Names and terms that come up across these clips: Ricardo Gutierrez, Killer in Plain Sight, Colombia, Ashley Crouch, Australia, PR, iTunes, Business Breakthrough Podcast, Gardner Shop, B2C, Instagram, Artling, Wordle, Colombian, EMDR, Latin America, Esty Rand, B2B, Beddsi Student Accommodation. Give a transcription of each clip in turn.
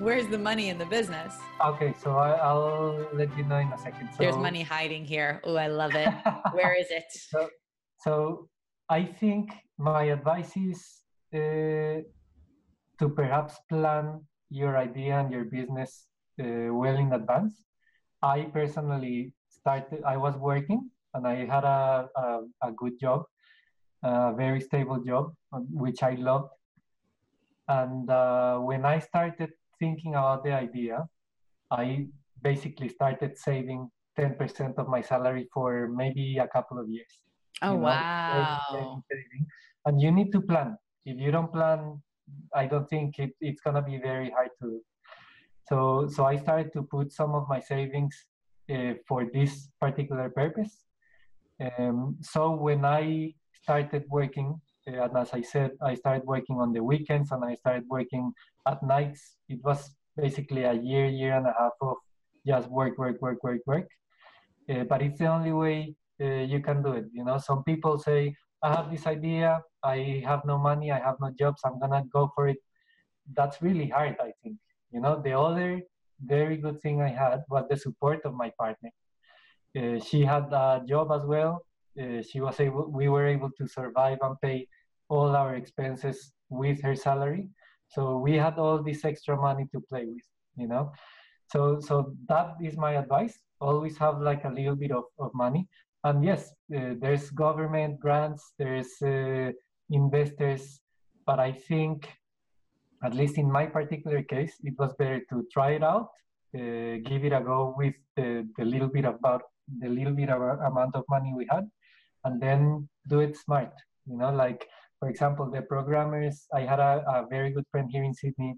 Where's the money in the business? Okay, so I'll let you know in a second. So, there's money hiding here. Oh, I love it. Where is it? So I think my advice is to perhaps plan your idea and your business well in advance. I personally started, I was working and I had a good job, a very stable job, which I loved. And when I started thinking about the idea, I basically started saving 10% of my salary for maybe a couple of years. Oh, wow. And you need to plan. If you don't plan, I don't think it's going to be very hard to do. So I started to put some of my savings for this particular purpose. So when I started working, and as I said, I started working on the weekends and I started working at nights. It was basically a year and a half of just work. But it's the only way you can do it. You know, some people say, I have this idea. I have no money. I have no jobs. I'm going to go for it. That's really hard, I think. You know, the other very good thing I had was the support of my partner. She had a job as well. We were able to survive and pay all our expenses with her salary. So we had all this extra money to play with, you know. So that is my advice. Always have like a little bit of money. And yes, there's government grants, there's investors, but I think, at least in my particular case, it was better to try it out, give it a go with the little bit of amount of money we had, and then do it smart. You know, like, for example, the programmers, I had a very good friend here in Sydney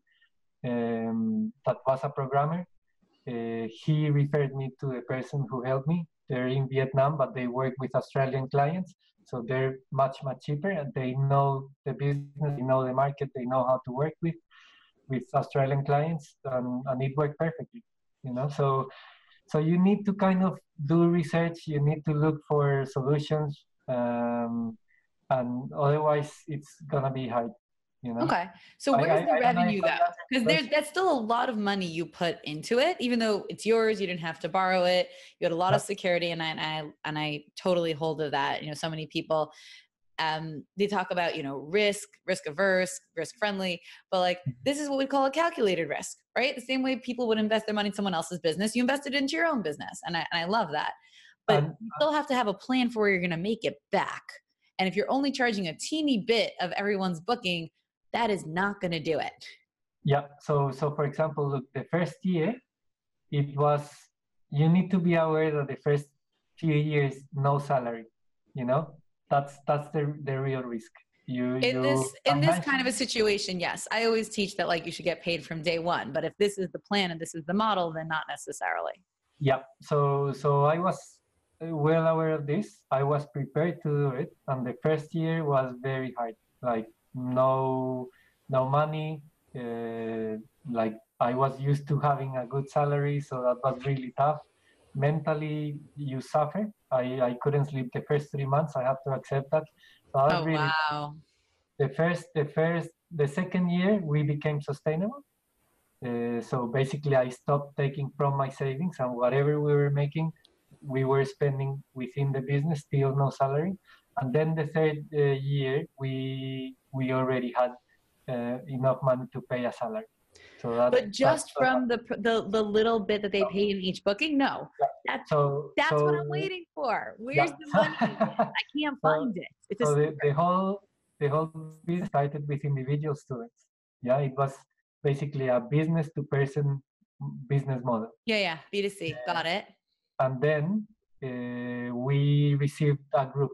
that was a programmer. He referred me to the person who helped me. They're in Vietnam, but they work with Australian clients. So they're much cheaper, and they know the business, they know the market, they know how to work with Australian clients, and it worked perfectly, you know. So you need to kind of do research, you need to look for solutions, and otherwise it's going to be hard, you know. Okay. So where's the revenue though? Because that's still a lot of money you put into it, even though it's yours, you didn't have to borrow it. You had a lot of security, and I totally hold to that. You know, so many people, they talk about, you know, risk averse, risk friendly, but like, this is what we call a calculated risk, right? The same way people would invest their money in someone else's business, you invested into your own business. And I love that, but you still have to have a plan for where you're going to make it back. And if you're only charging a teeny bit of everyone's booking, that is not going to do it. Yeah. So for example, look, the first year, you need to be aware that the first few years, no salary, you know. That's the real risk. In this kind of a situation, yes. I always teach that, like, you should get paid from day one, but if this is the plan and this is the model, then not necessarily. Yeah. So I was well aware of this. I was prepared to do it, and the first year was very hard. Like no money. Like, I was used to having a good salary, so that was really tough. Mentally, you suffer. I couldn't sleep the first 3 months. I have to accept that. So wow. The second year we became sustainable. So basically I stopped taking from my savings, and whatever we were making, we were spending within the business, still no salary. And then the third year, we already had enough money to pay a salary. So but just from the little bit that they pay in each booking? No. Yeah. That's what I'm waiting for. Where's the money? I can't find it. It's so the whole business started with individual students. Yeah, it was basically a business-to-person business model. Yeah, B2C. Got it. And then we received a group.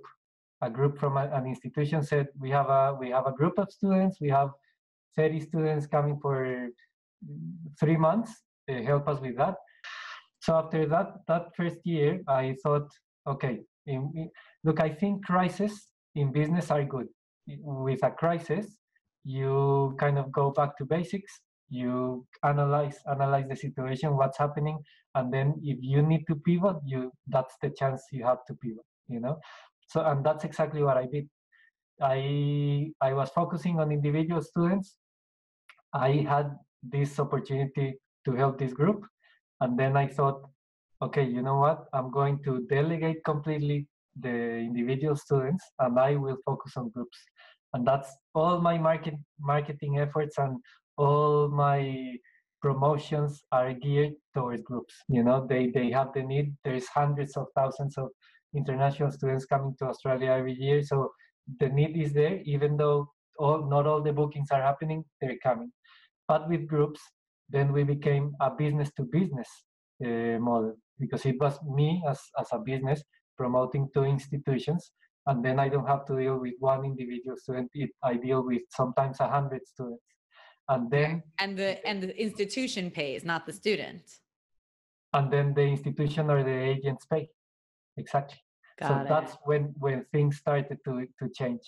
A group from an institution said, we have a group of students. We have 30 students coming for 3 months. Help us with that. So after that first year, I thought, okay, look, I think crises in business are good. With a crisis, you kind of go back to basics. You analyze the situation, what's happening, and then if you need to pivot, that's the chance you have to pivot, you know. So, and that's exactly what I did. I was focusing on individual students. I had this opportunity to help this group, and then I thought, okay, you know what? I'm going to delegate completely the individual students, and I will focus on groups. And that's all my marketing efforts and all my promotions are geared towards groups. You know, they have the need. There's hundreds of thousands of international students coming to Australia every year. So the need is there, even though not all the bookings are happening, they're coming. But with groups, then we became a business-to-business model, because it was me as a business promoting to institutions. And then I don't have to deal with one individual student. I deal with sometimes 100 students. And then and the institution pays, not the student. And then the institution or the agents pay. Exactly. Got so it. That's when things started to change.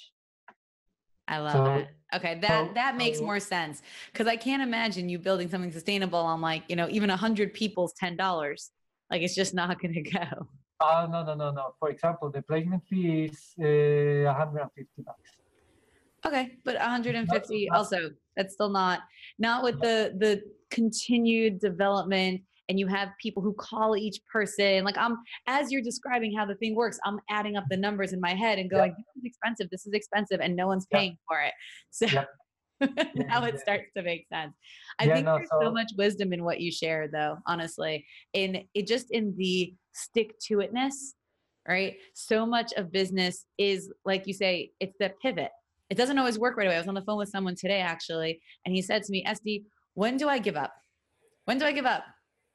I love it. Okay, that makes more sense, because I can't imagine you building something sustainable on, like, you know, even 100 people's $10. Like, it's just not going to go. No. For example, the placement fee is $150. Okay, but 150 also, that's still not with the continued development, and you have people who call each person. Like, as you're describing how the thing works, I'm adding up the numbers in my head and going, this is expensive, and no one's paying for it. So now it starts to make sense. I think there's so much wisdom in what you shared, though, honestly, in the stick-to-it-ness, right? So much of business is, like you say, it's the pivot. It doesn't always work right away. I was on the phone with someone today, actually, and he said to me, Esty, when do I give up? When do I give up?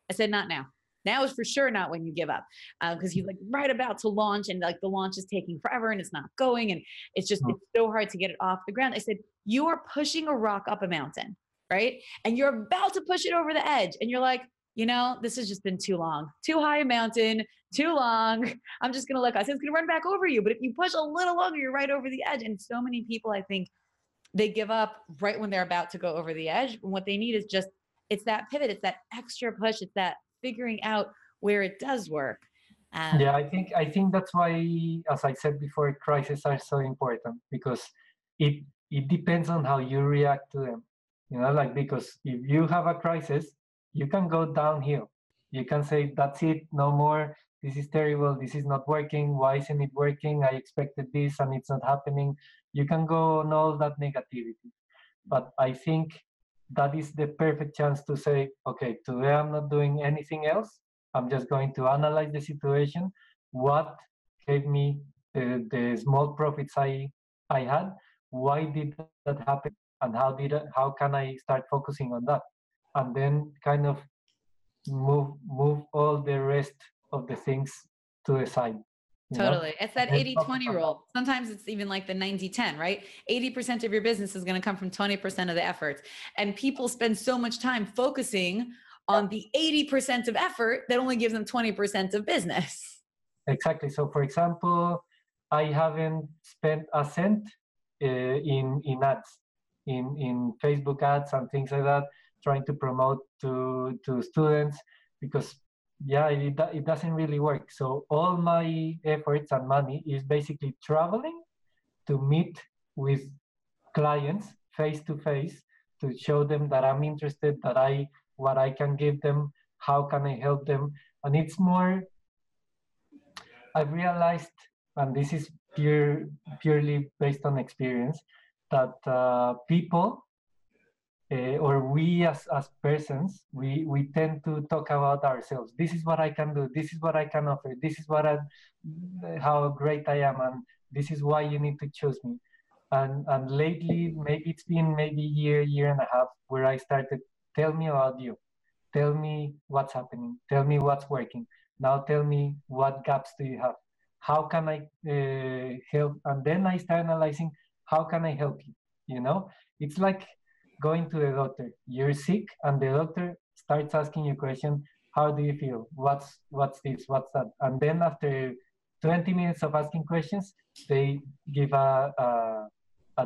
I said, not now. Now is for sure not when you give up, because he's like right about to launch, and like the launch is taking forever and it's not going, and it's so hard to get it off the ground. I said, you are pushing a rock up a mountain, right? And you're about to push it over the edge, and you're like, you know, this has just been too long, too high a mountain, too long. I'm just going to let go. I said, it's going to run back over you. But if you push a little longer, you're right over the edge. And so many people, I think, they give up right when they're about to go over the edge. And what they need is just, it's that pivot. It's that extra push. It's that figuring out where it does work. I think that's why, as I said before, crises are so important, because it depends on how you react to them. You know, like, because if you have a crisis, you can go downhill. You can say, that's it, no more. This is terrible. This is not working. Why isn't it working? I expected this and it's not happening. You can go on all that negativity. But I think that is the perfect chance to say, okay, today I'm not doing anything else. I'm just going to analyze the situation. What gave me the small profits I had? Why did that happen? And how can I start focusing on that? And then kind of move all the rest of the things to the side. Totally. Know? It's that 80-20 rule. Sometimes it's even like the 90-10, right? 80% of your business is going to come from 20% of the efforts. And people spend so much time focusing on the 80% of effort that only gives them 20% of business. Exactly. So, for example, I haven't spent a cent in ads, in Facebook ads and things like that, trying to promote to students, because it doesn't really work. So all my efforts and money is basically traveling to meet with clients face to face, to show them that I'm interested, that what I can give them, how can I help them. And it's more, I've realized, and this is purely based on experience, that people, or we as persons, we tend to talk about ourselves. This is what I can do. This is what I can offer. This is how great I am. And this is why you need to choose me. And lately, maybe it's been year and a half, where I started, tell me about you. Tell me what's happening. Tell me what's working. Now tell me, what gaps do you have? How can I help? And then I start analyzing, how can I help you? You know, it's like going to the doctor. You're sick, and the doctor starts asking you questions. How do you feel? What's this? What's that? And then after 20 minutes of asking questions, they give a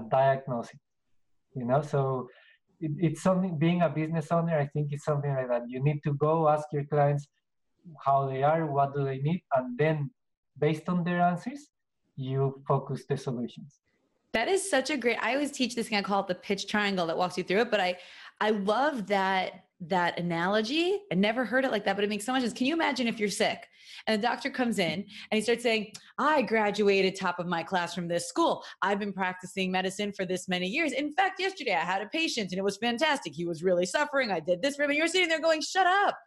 diagnosis, you know? So it's something, being a business owner, I think it's something like that. You need to go ask your clients how they are, what do they need, and then based on their answers, you focus the solutions. That is such a great, I always teach this thing, I call it the pitch triangle that walks you through it, but I love that analogy. I never heard it like that, but it makes so much sense. Can you imagine if you're sick and the doctor comes in and he starts saying, I graduated top of my class from this school. I've been practicing medicine for this many years. In fact, yesterday I had a patient and it was fantastic. He was really suffering. I did this for him. And you're sitting there going, shut up.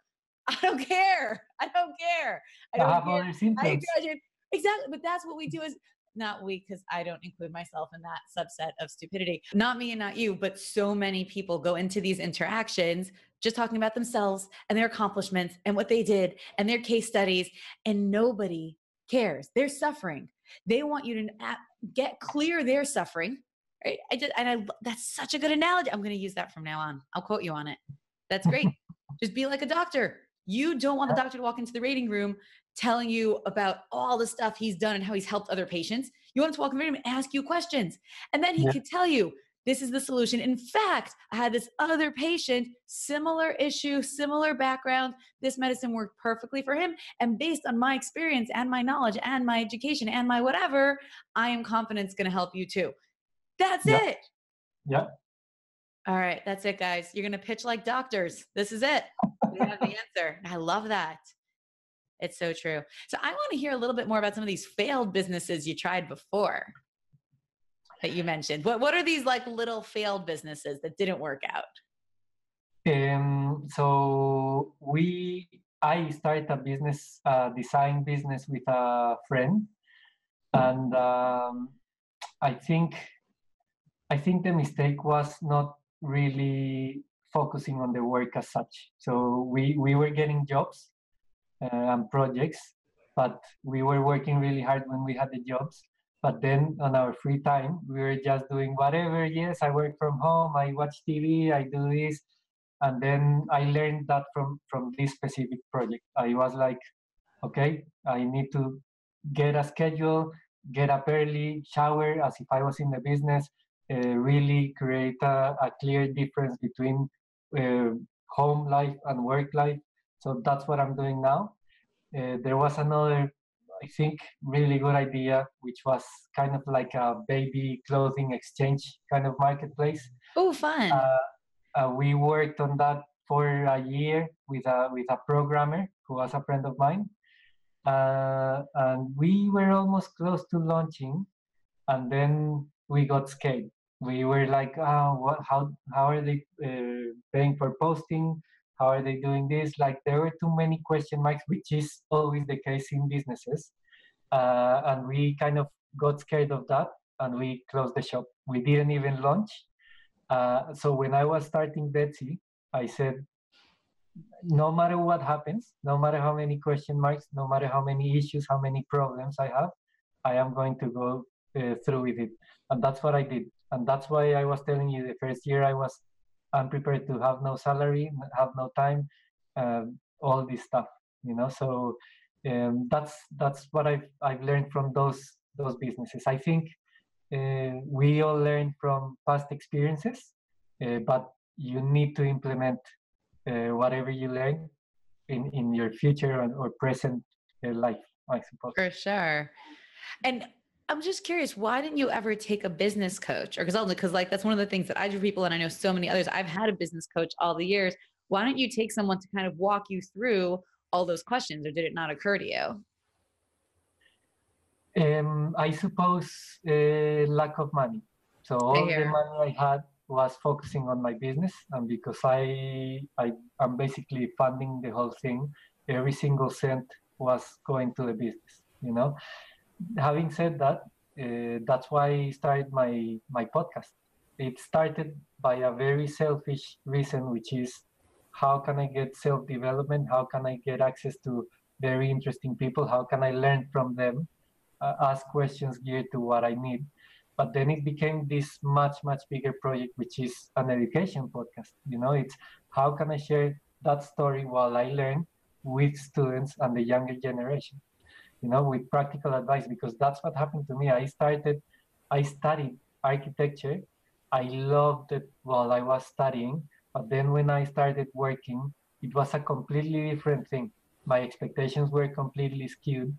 I don't care. I don't care. I graduated. Exactly. But that's what we do is not we, because I don't include myself in that subset of stupidity. Not me and not you, but so many people go into these interactions just talking about themselves and their accomplishments and what they did and their case studies, and nobody cares. They're suffering. They want you to get clear their suffering, right? That's such a good analogy. I'm going to use that from now on. I'll quote you on it. That's great. Just be like a doctor. You don't want the doctor to walk into the rating room telling you about all the stuff he's done and how he's helped other patients. You want him to walk in the room and ask you questions. And then he could tell you, this is the solution. In fact, I had this other patient, similar issue, similar background. This medicine worked perfectly for him. And based on my experience and my knowledge and my education and my whatever, I am confident it's going to help you too. That's it. Yeah. All right. That's it, guys. You're going to pitch like doctors. This is it. We have the answer. I love that. It's so true. So I want to hear a little bit more about some of these failed businesses you tried before that you mentioned. What are these like little failed businesses that didn't work out? I started a business, design business with a friend. And I think the mistake was not really focusing on the work as such. So we were getting jobs and projects, but we were working really hard when we had the jobs. But then on our free time, we were just doing whatever. Yes, I work from home, I watch TV, I do this. And then I learned that from this specific project. I was like, okay, I need to get a schedule, get up early, shower as if I was in the business, really create a clear difference between home life and work life. So that's what I'm doing now. There was another, I think, really good idea, which was kind of like a baby clothing exchange kind of marketplace. Oh, fun. We worked on that for a year with a programmer who was a friend of mine. And we were almost close to launching. And then we got scared. We were like, how are they paying for posting? How are they doing this? Like, there were too many question marks, which is always the case in businesses. And we kind of got scared of that, and we closed the shop. We didn't even launch. So when I was starting Beddsi, I said, no matter what happens, no matter how many question marks, no matter how many issues, how many problems I have, I am going to go through with it. And that's what I did. And that's why I was telling you the first year I was unprepared to have no salary, have no time, all this stuff, you know. So that's what I've learned from those businesses. I think we all learn from past experiences, but you need to implement whatever you learn in your future or present life, I suppose. For sure. And I'm just curious, why didn't you ever take a business coach? Or because like that's one of the things that I do for people, and I know so many others. I've had a business coach all the years. Why don't you take someone to kind of walk you through all those questions, or did it not occur to you? I suppose lack of money. So all the money I had was focusing on my business, and because I am basically funding the whole thing, every single cent was going to the business, you know. Having said that, that's why I started my podcast. It started by a very selfish reason, which is how can I get self-development? How can I get access to very interesting people? How can I learn from them? Ask questions geared to what I need. But then it became this much, much bigger project, which is an education podcast. You know, it's how can I share that story while I learn with students and the younger generation, you know, with practical advice, because that's what happened to me. I studied architecture. I loved it while I was studying, but then when I started working, it was a completely different thing. My expectations were completely skewed.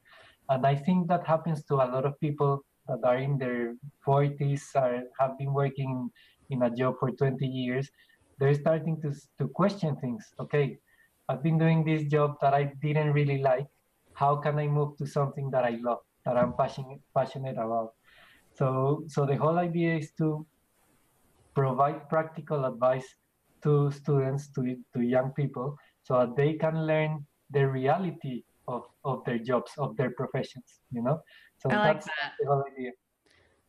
And I think that happens to a lot of people that are in their 40s or have been working in a job for 20 years. They're starting to question things. Okay, I've been doing this job that I didn't really like. How can I move to something that I love, that I'm passionate about? So the whole idea is to provide practical advice to students, to young people, so that they can learn the reality of their jobs, of their professions, you know? So that's the whole idea.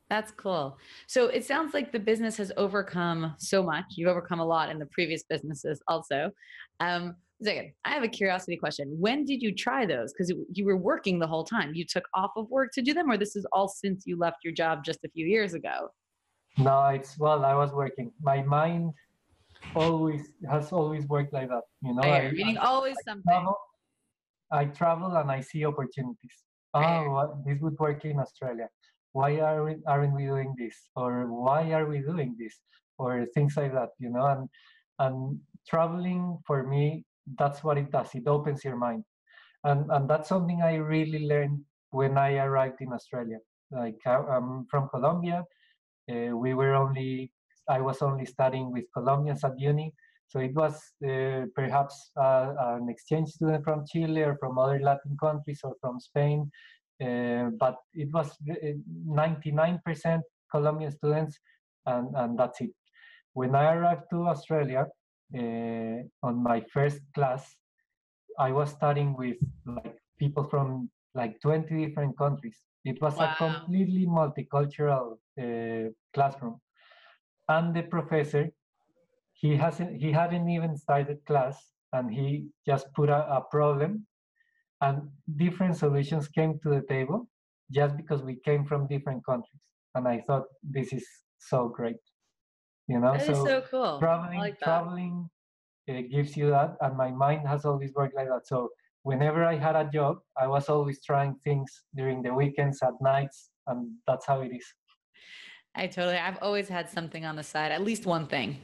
That's cool. So it sounds like the business has overcome so much. You've overcome a lot in the previous businesses also. Second, I have a curiosity question. When did you try those? Because you were working the whole time. You took off of work to do them, or this is all since you left your job just a few years ago? No, I was working. My mind has always worked like that, you know. Right, meaning always something. I travel and I see opportunities. Right. Oh, well, this would work in Australia. Why aren't we doing this? Or why are we doing this? Or things like that, you know. And traveling, for me, that's what it does. It opens your mind, and that's something I really learned when I arrived in Australia. Like, I'm from Colombia. I was only studying with Colombians at uni, so it was perhaps an exchange student from Chile or from other Latin countries or from Spain, but it was 99% Colombian students, and that's it. When I arrived to Australia, on my first class, I was studying with like people from like 20 different countries. It was a completely multicultural classroom. And the professor, he hadn't even started class, and he just put a problem, and different solutions came to the table just because we came from different countries. And I thought, this is so great, you know? That is so cool. Traveling gives you that, and my mind has always worked like that. So whenever I had a job, I was always trying things during the weekends, at nights, and that's how it is. I've always had something on the side, at least one thing,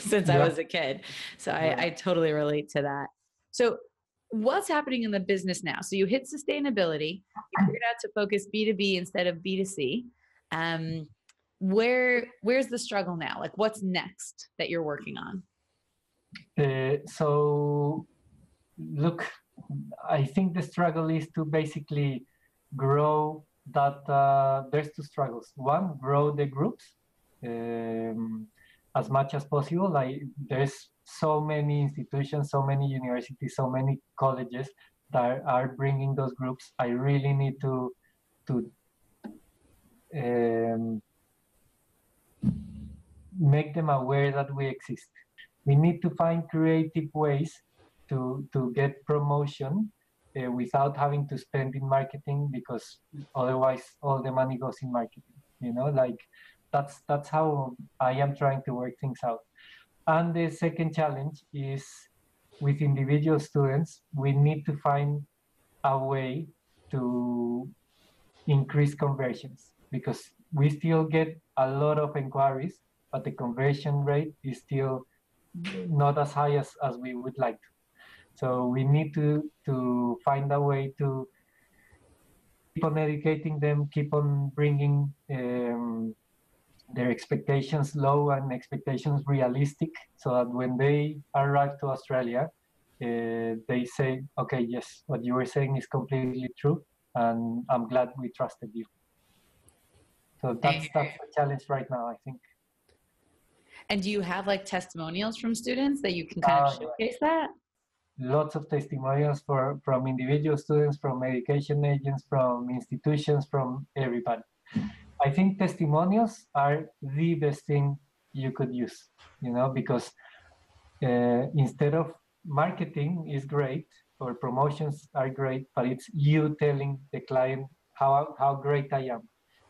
since I was a kid. So I totally relate to that. So what's happening in the business now? So you hit sustainability, you figured out to focus B2B instead of B2C. Where's the struggle now? Like, what's next that you're working on? So look, I think the struggle is to basically grow that. There's two struggles. One, grow the groups as much as possible. Like, there's so many institutions, so many universities, so many colleges that are bringing those groups. I really need to make them aware that we exist. We need to find creative ways to get promotion without having to spend in marketing, because otherwise all the money goes in marketing, you know? Like, that's how I am trying to work things out. And the second challenge is with individual students. We need to find a way to increase conversions, because we still get a lot of inquiries, but the conversion rate is still not as high as we would like to. So we need to find a way to keep on educating them, keep on bringing their expectations low and expectations realistic, so that when they arrive to Australia, they say, okay, yes, what you were saying is completely true, and I'm glad we trusted you. So that's the challenge right now, I think. And do you have like testimonials from students that you can kind of showcase that? Lots of testimonials from individual students, from education agents, from institutions, from everybody. I think testimonials are the best thing you could use, you know, because instead of marketing is great, or promotions are great, but it's you telling the client how great I am.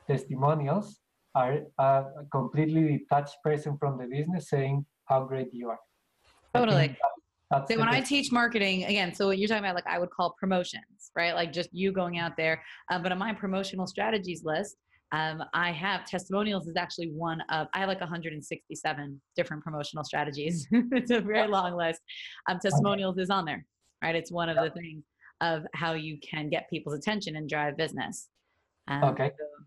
Testimonials are a completely detached person from the business saying how great you are. Totally. So when I teach marketing, again, so what you're talking about, like I would call promotions, right? Like just you going out there. But on my promotional strategies list, I have testimonials is actually one of, I have like 167 different promotional strategies. It's a very long list. Testimonials is on there, right? It's one of the things of how you can get people's attention and drive business.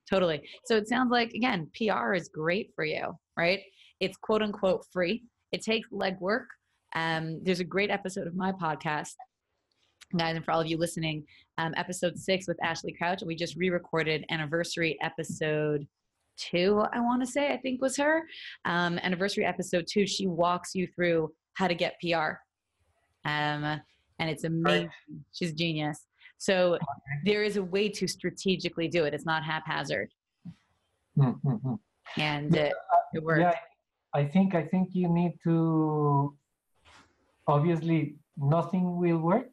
Totally. So it sounds like, again, PR is great for you, right? It's quote unquote free. It takes legwork. There's a great episode of my podcast, guys, and for all of you listening, episode 6 with Ashley Crouch. We just re-recorded anniversary episode 2, I want to say, I think was her. Anniversary episode 2, she walks you through how to get PR. And it's amazing. She's genius. So there is a way to strategically do it. It's not haphazard. Mm-hmm. And it works. Yeah, I think you need to, obviously, nothing will work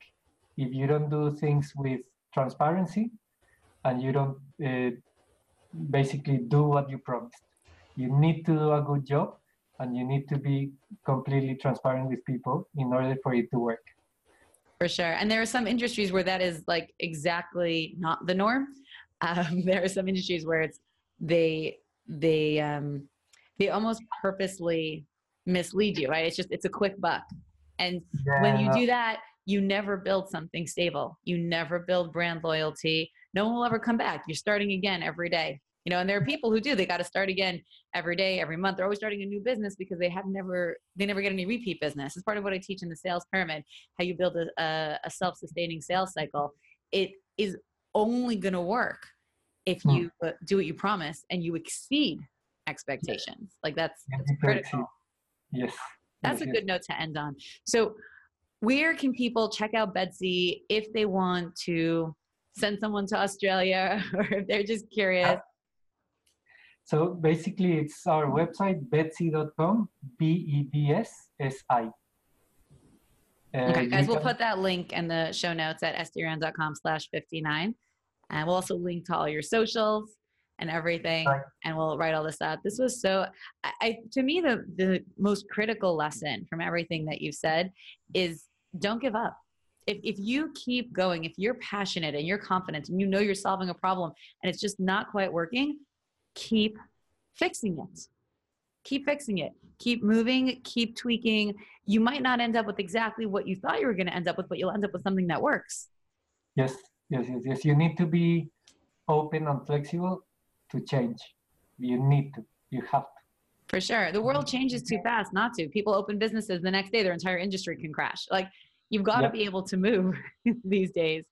if you don't do things with transparency and you don't basically do what you promised. You need to do a good job and you need to be completely transparent with people in order for it to work. For sure. And there are some industries where that is like exactly not the norm. There are some industries where it's they almost purposely mislead you, right? It's just, it's a quick buck. And when you do that, you never build something stable. You never build brand loyalty. No one will ever come back. You're starting again every day, you know, and there are people who do, they got to start again every day, every month. They're always starting a new business because they never get any repeat business. It's part of what I teach in the sales pyramid, how you build a self-sustaining sales cycle. It is only going to work if you do what you promise and you exceed expectations. Like that's critical. Yes. That's a good note to end on. So where can people check out Beddsi if they want to send someone to Australia or if they're just curious? So basically it's our website, beddsi.com, Beddsi. Okay, guys, we'll put that link in the show notes at estyrand.com/59. And we'll also link to all your socials and everything, and we'll write all this out. This was so, to me, the most critical lesson from everything that you've said is don't give up. If you keep going, if you're passionate and you're confident and you know you're solving a problem and it's just not quite working, keep fixing it. Keep fixing it. Keep moving, keep tweaking. You might not end up with exactly what you thought you were going to end up with, but you'll end up with something that works. Yes. You need to be open and flexible to change. You have to. For sure. The world changes too fast not to. People open businesses the next day, their entire industry can crash. Like you've got to be able to move these days.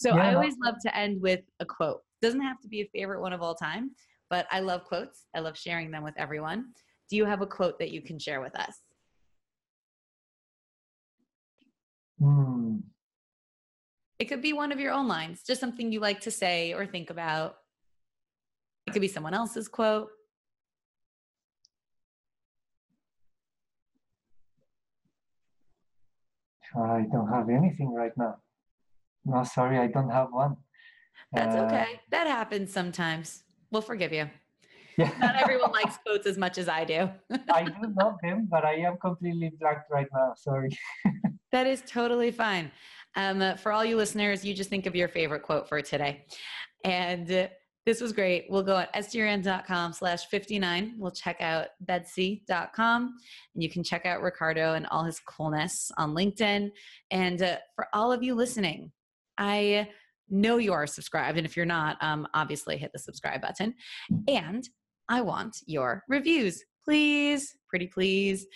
So I always love to end with a quote. Doesn't have to be a favorite one of all time, but I love quotes. I love sharing them with everyone. Do you have a quote that you can share with us? It could be one of your own lines, just something you like to say or think about. It could be someone else's quote. I don't have anything right now. No, sorry, I don't have one. That's okay. That happens sometimes. We'll forgive you. Yeah. Not everyone likes quotes as much as I do. I do love them, but I am completely blanked right now. Sorry. That is totally fine. For all you listeners, you just think of your favorite quote for today. And this was great. We'll go at estyrand.com/59. We'll check out beddsi.com and you can check out Ricardo and all his coolness on LinkedIn. And for all of you listening, I know you are subscribed. And if you're not, obviously hit the subscribe button. And I want your reviews. Please, pretty please,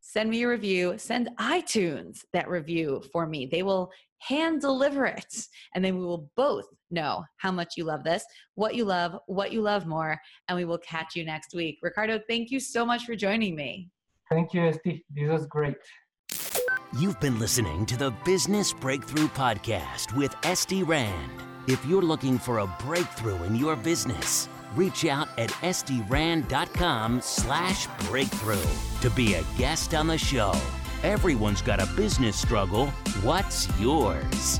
send me a review. Send iTunes that review for me. They will hand deliver it. And then we will both know how much you love this, what you love more, and we will catch you next week. Ricardo, thank you so much for joining me. Thank you, Esty. This was great. You've been listening to the Business Breakthrough Podcast with Esty Rand. If you're looking for a breakthrough in your business, reach out at estyrand.com/breakthrough to be a guest on the show. Everyone's got a business struggle. What's yours?